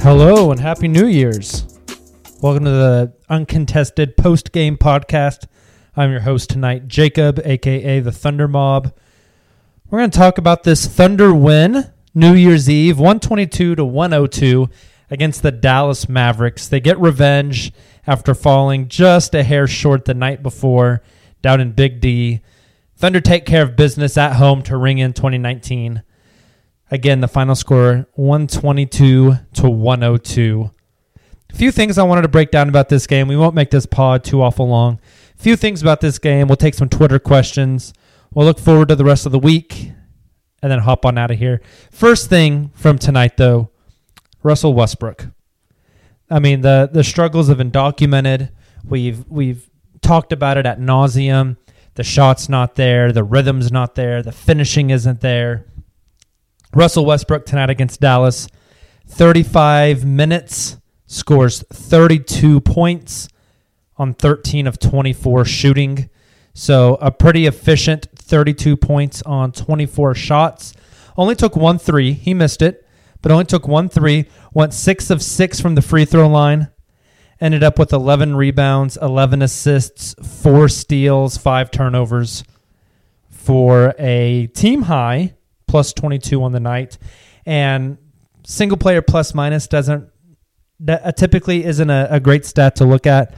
Hello and Happy New Year's. Welcome to the Uncontested Post-Game Podcast. I'm your host tonight, Jacob, a.k.a. the Thunder Mob. We're going to talk about this Thunder win, New Year's Eve, 122-102 against the Dallas Mavericks. They get revenge after falling just a hair short the night before down in Big D. Thunder take care of business at home to ring in 2019. Again, the final score, 122-102. A few things I wanted to break down about this game. We won't make this pod too awful long. A few things about this game. We'll take some Twitter questions. We'll look forward to the rest of the week and then hop on out of here. First thing from tonight, though, Russell Westbrook. I mean, the struggles have been documented. We've talked about it ad nauseum. The shot's not there. The rhythm's not there. The finishing isn't there. Russell Westbrook tonight against Dallas, 35 minutes, scores 32 points on 13 of 24 shooting. So a pretty efficient 32 points on 24 shots. Only took 1-3. He missed it, but only took 1-3. Went 6 of 6 from the free throw line. Ended up with 11 rebounds, 11 assists, 4 steals, 5 turnovers for a team high. Plus 22 on the night, and single player plus minus typically isn't a great stat to look at.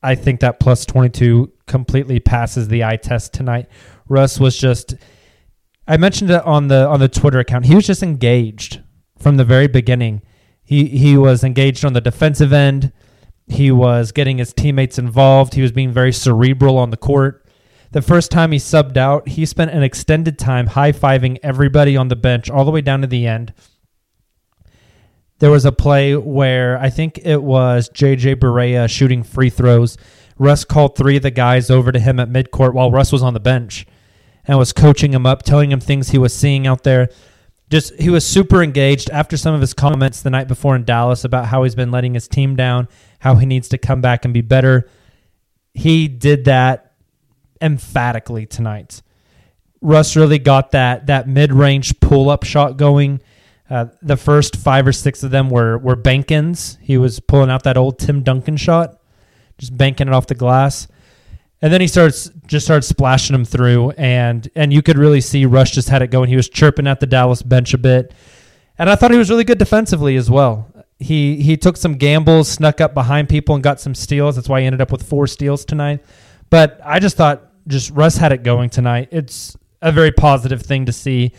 I think that plus 22 completely passes the eye test tonight. Russ was just, I mentioned it on the Twitter account. He was just engaged from the very beginning. He was engaged on the defensive end. He was getting his teammates involved. He was being very cerebral on the court. The first time he subbed out, he spent an extended time high-fiving everybody on the bench all the way down to the end. There was a play where I think it was J.J. Barea shooting free throws. Russ called 3 of the guys over to him at midcourt while Russ was on the bench and was coaching him up, telling him things he was seeing out there. Just he was super engaged after some of his comments the night before in Dallas about how he's been letting his team down, how he needs to come back and be better. He did that emphatically tonight. Russ really got that mid-range pull-up shot going. The first 5 or 6 of them were bank-ins. He was pulling out that old Tim Duncan shot, just banking it off the glass. And then he started splashing them through, and you could really see Russ just had it going. He was chirping at the Dallas bench a bit. And I thought he was really good defensively as well. He took some gambles, snuck up behind people, and got some steals. That's why he ended up with 4 steals tonight. But I just thought just Russ had it going tonight. It's a very positive thing to see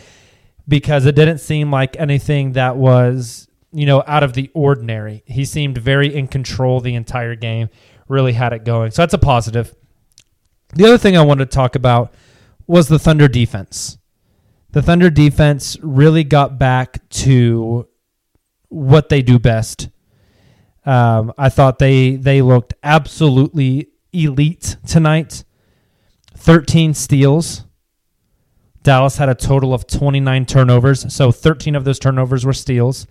because it didn't seem like anything that was, you know, out of the ordinary. He seemed very in control the entire game, really had it going. So that's a positive. The other thing I wanted to talk about was the Thunder defense. The Thunder defense really got back to what they do best. I thought they looked absolutely elite tonight. 13 steals. Dallas had a total of 29 turnovers, so 13 of those turnovers were steals.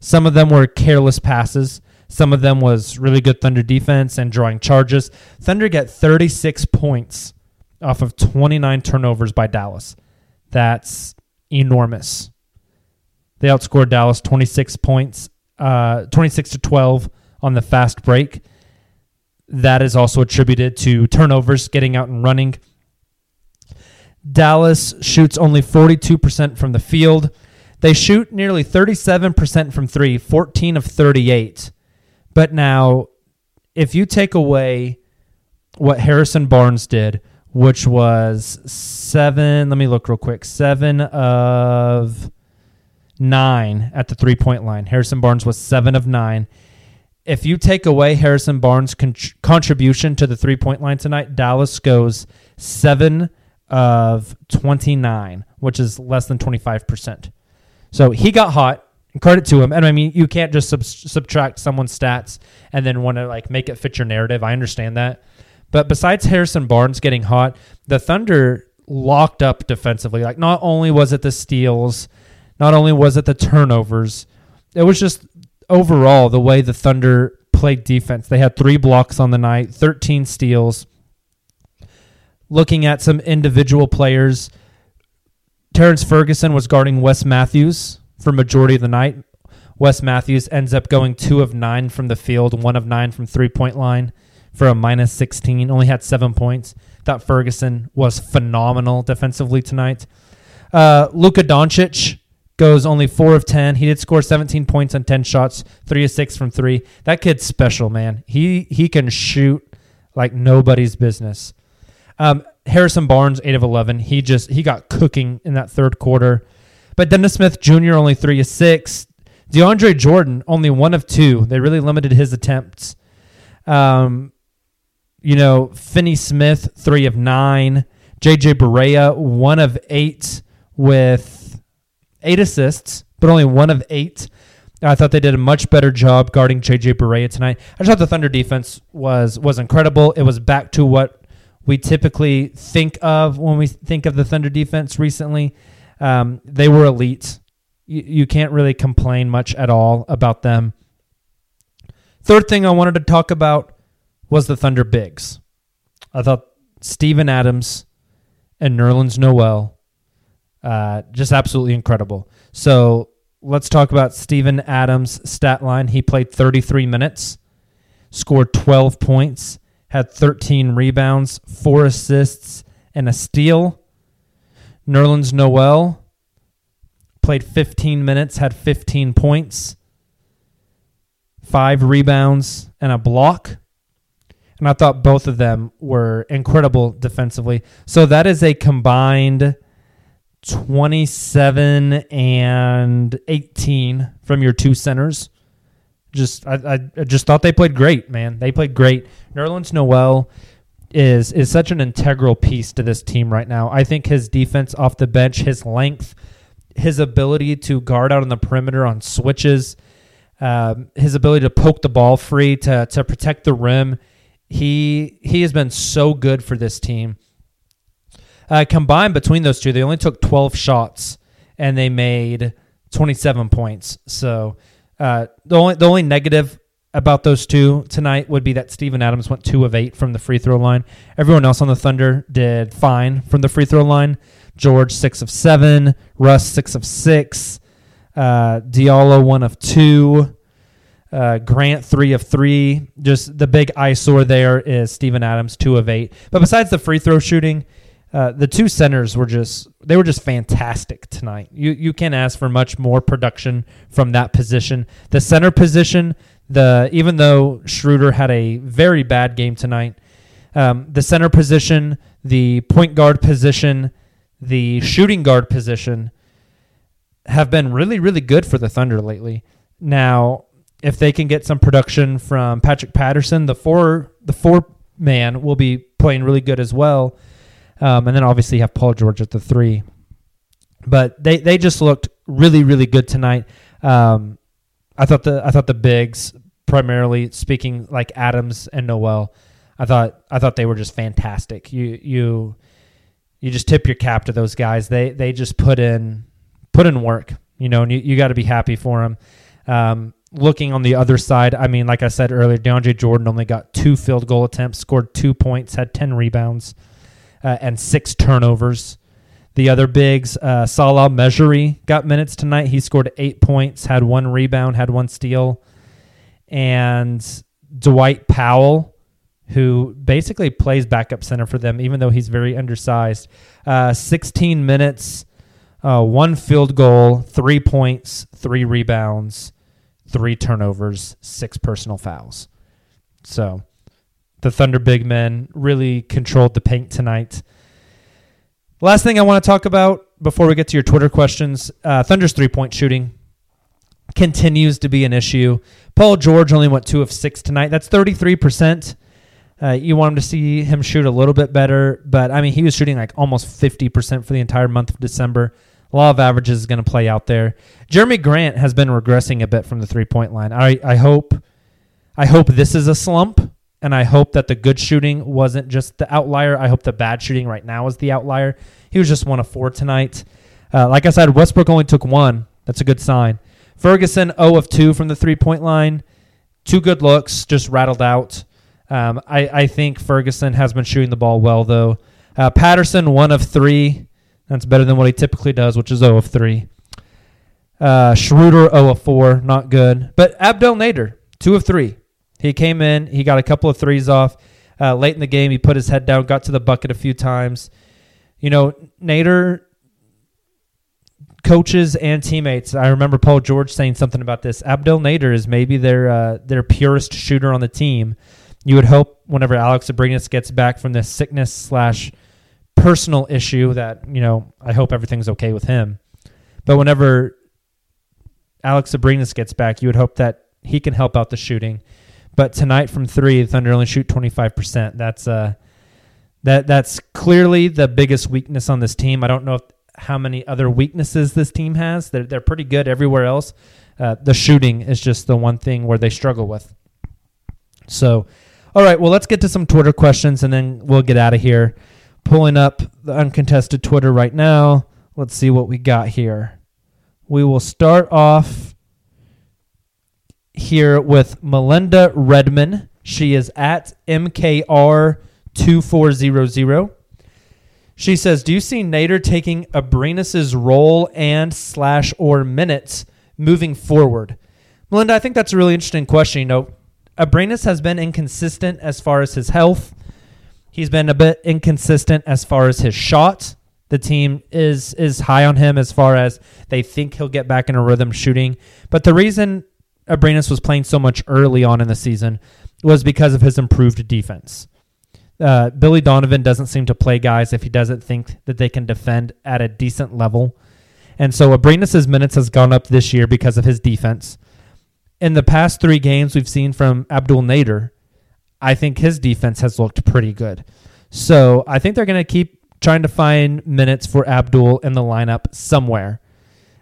Some of them were careless passes. Some of them was really good Thunder defense and drawing charges. Thunder get 36 points off of 29 turnovers by Dallas. That's enormous. They outscored Dallas 26 points, 26-12 on the fast break. That is also attributed to turnovers, getting out and running. Dallas shoots only 42% from the field. They shoot nearly 37% from three, 14 of 38. But now, if you take away what Harrison Barnes did, which was 7 of 9 at the three-point line. Harrison Barnes was 7 of 9. If you take away Harrison Barnes' contribution to the three-point line tonight, Dallas goes 7 of 29, which is less than 25%. So he got hot, and credit to him. And I mean, you can't just subtract someone's stats and then want to like make it fit your narrative. I understand that. But besides Harrison Barnes getting hot, the Thunder locked up defensively. Like, not only was it the steals, not only was it the turnovers, it was just overall the way the Thunder played defense. They had 3 blocks on the night, 13 steals. Looking at some individual players, Terrence Ferguson was guarding Wes Matthews for majority of the night. Wes Matthews ends up going 2 of 9 from the field, 1 of 9 from three-point line for a minus 16, only had 7 points. Thought Ferguson was phenomenal defensively tonight. Luka Doncic goes only 4 of 10. He did score 17 points on 10 shots, 3 of 6 from 3. That kid's special, man. He can shoot like nobody's business. Harrison Barnes, 8 of 11. He got cooking in that third quarter. But Dennis Smith Jr. only 3 of 6. DeAndre Jordan, only 1 of 2. They really limited his attempts. Finney Smith, 3 of 9. J.J. Barea, 1 of 8 with 8 assists, but only 1 of 8. I thought they did a much better job guarding J.J. Barea tonight. I just thought the Thunder defense was incredible. It was back to what we typically think of when we think of the Thunder defense recently. They were elite. You can't really complain much at all about them. Third thing I wanted to talk about was the Thunder bigs. I thought Steven Adams and Nerlens Noel just absolutely incredible. So let's talk about Steven Adams' stat line. He played 33 minutes, scored 12 points, had 13 rebounds, 4 assists, and a steal. Nerlens Noel played 15 minutes, had 15 points, 5 rebounds, and a block. And I thought both of them were incredible defensively. So that is a combined 27 and 18 from your 2 centers. I just thought they played great, man. They played great. Nerlens Noel is such an integral piece to this team right now. I think his defense off the bench, his length, his ability to guard out on the perimeter on switches, his ability to poke the ball free, to protect the rim. He has been so good for this team. Combined between those two, they only took 12 shots and they made 27 points. So the only negative about those two tonight would be that Steven Adams went 2 of 8 from the free throw line. Everyone else on the Thunder did fine from the free throw line. George, 6 of 7. Russ, 6 of 6. Diallo, 1 of 2. Grant, 3 of 3. Just the big eyesore there is Steven Adams, 2 of 8. But besides the free throw shooting, the 2 centers were just fantastic tonight. You can't ask for much more production from that position. The center position, even though Schroeder had a very bad game tonight, the center position, the point guard position, the shooting guard position have been really, really good for the Thunder lately. Now, if they can get some production from Patrick Patterson, the four man will be playing really good as well. And then obviously you have Paul George at the three. But they just looked really, really good tonight. I thought the bigs, primarily speaking, like Adams and Noel, I thought they were just fantastic. You just tip your cap to those guys. They just put in work, and you got to be happy for them. Looking on the other side, I mean, like I said earlier, DeAndre Jordan only got 2 field goal attempts, scored 2 points, had 10 rebounds, and 6 turnovers. The other bigs, Salah Mejri got minutes tonight. He scored 8 points, had 1 rebound, had 1 steal. And Dwight Powell, who basically plays backup center for them, even though he's very undersized, 16 minutes, 1 field goal, 3 points, 3 rebounds, 3 turnovers, 6 personal fouls. So the Thunder big men really controlled the paint tonight. Last thing I want to talk about before we get to your Twitter questions, Thunder's three-point shooting continues to be an issue. Paul George only went 2 of 6 tonight. That's 33%. You want him to see him shoot a little bit better, but, I mean, he was shooting like almost 50% for the entire month of December. Law of averages is going to play out there. Jeremy Grant has been regressing a bit from the three-point line. I hope this is a slump. And I hope that the good shooting wasn't just the outlier. I hope the bad shooting right now is the outlier. He was just 1 of 4 tonight. Like I said, Westbrook only took 1. That's a good sign. Ferguson, 0 of 2 from the three-point line. 2 good looks, just rattled out. I think Ferguson has been shooting the ball well, though. Patterson, 1 of 3. That's better than what he typically does, which is 0 of 3. Schroeder, 0 of 4. Not good. But Abdel Nader, 2 of 3. He came in. He got a couple of threes off late in the game. He put his head down, got to the bucket a few times. Nader coaches and teammates. I remember Paul George saying something about this. Abdel Nader is maybe their purest shooter on the team. You would hope whenever Alex Abrines gets back from this sickness/personal issue that I hope everything's okay with him. But whenever Alex Abrines gets back, you would hope that he can help out the shooting. But tonight from 3, the Thunder only shoot 25%. That's clearly the biggest weakness on this team. I don't know how many other weaknesses this team has. They're pretty good everywhere else. The shooting is just the one thing where they struggle with. So, all right, well, let's get to some Twitter questions, and then we'll get out of here. Pulling up the uncontested Twitter right now. Let's see what we got here. We will start off here with Melinda Redman. She is at MKR2400. She says, do you see Nader taking Abrines' role and/or minutes moving forward? Melinda, I think that's a really interesting question. Abrines has been inconsistent as far as his health. He's been a bit inconsistent as far as his shot. The team is high on him as far as they think he'll get back in a rhythm shooting. But the reason Abrines was playing so much early on in the season was because of his improved defense. Billy Donovan doesn't seem to play guys if he doesn't think that they can defend at a decent level. And so Abrines' minutes has gone up this year because of his defense. In the past 3 games we've seen from Abdel Nader, I think his defense has looked pretty good. So I think they're going to keep trying to find minutes for Abdel in the lineup somewhere.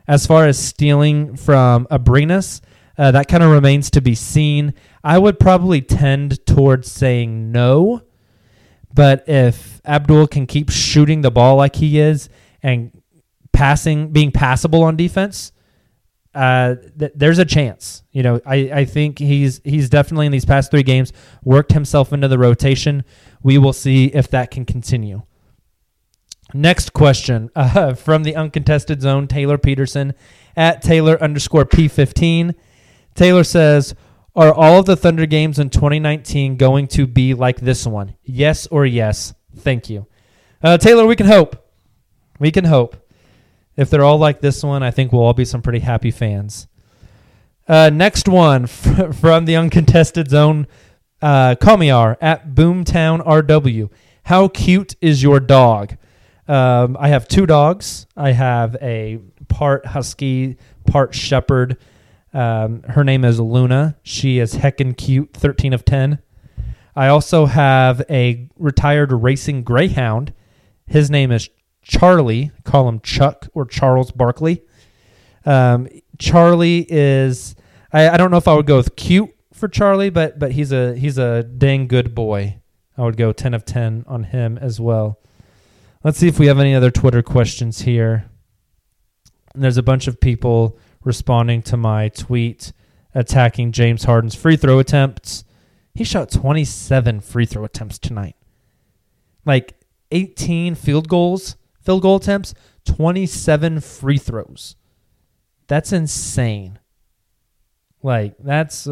As far as stealing from Abrines, that kind of remains to be seen. I would probably tend towards saying no, but if Abdel can keep shooting the ball like he is and being passable on defense, there's a chance. I think he's definitely in these past 3 games worked himself into the rotation. We will see if that can continue. Next question from the uncontested zone, Taylor Peterson at Taylor_P15. Taylor says, are all of the Thunder games in 2019 going to be like this one? Yes or yes? Thank you. Taylor, we can hope. We can hope. If they're all like this one, I think we'll all be some pretty happy fans. Next one from the uncontested zone, Comiar at Boomtown RW. How cute is your dog? I have two dogs. I have a part husky, part shepherd. Her name is Luna. She is heckin' cute, 13 of 10. I also have a retired racing greyhound. His name is Charlie. Call him Chuck or Charles Barkley. Charlie is, I don't know if I would go with cute for Charlie, but he's a dang good boy. I would go 10 of 10 on him as well. Let's see if we have any other Twitter questions here. And there's a bunch of people responding to my tweet attacking James Harden's free throw attempts. He shot 27 free throw attempts tonight. Like 18 field goal attempts, 27 free throws. That's insane. Like, that's,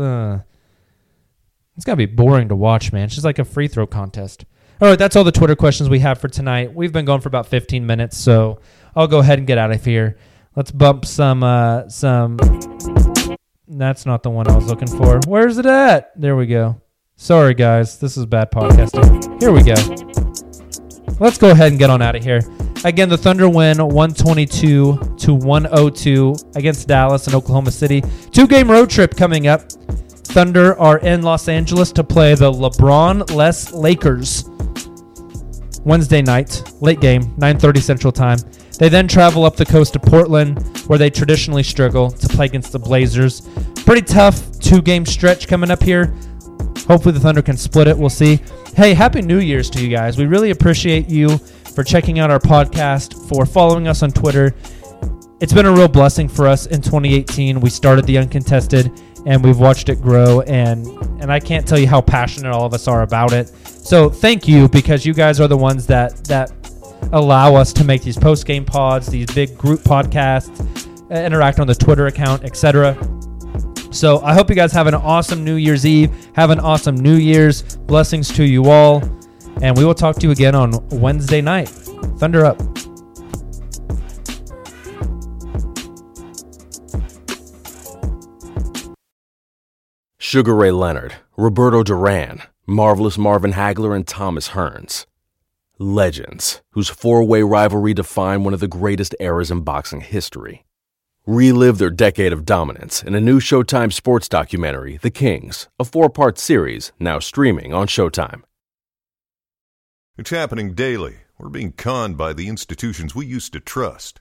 it's got to be boring to watch, man. It's just like a free throw contest. All right, that's all the Twitter questions we have for tonight. We've been going for about 15 minutes, so I'll go ahead and get out of here. Let's bump some. That's not the one I was looking for. Where's it at? There we go. Sorry, guys. This is bad podcasting. Here we go. Let's go ahead and get on out of here. Again, the Thunder win 122-102 against Dallas and Oklahoma City. 2-game road trip coming up. Thunder are in Los Angeles to play the LeBron-less Lakers Wednesday night, late game, 9:30 Central Time. They then travel up the coast to Portland, where they traditionally struggle to play against the Blazers. Pretty tough 2-game stretch coming up here. Hopefully the Thunder can split it. We'll see. Hey, Happy New Year's to you guys. We really appreciate you for checking out our podcast, for following us on Twitter. It's been a real blessing for us in 2018. We started The Uncontested, and we've watched it grow, and I can't tell you how passionate all of us are about it. So thank you, because you guys are the ones that allow us to make these post-game pods, these big group podcasts, interact on the Twitter account, etc. So I hope you guys have an awesome New Year's Eve. Have an awesome New Year's. Blessings to you all. And we will talk to you again on Wednesday night. Thunder up. Sugar Ray Leonard, Roberto Duran, Marvelous Marvin Hagler, and Thomas Hearns. Legends, whose four-way rivalry defined one of the greatest eras in boxing history. Relive their decade of dominance in a new Showtime sports documentary, The Kings, a 4-part series now streaming on Showtime. It's happening daily. We're being conned by the institutions we used to trust.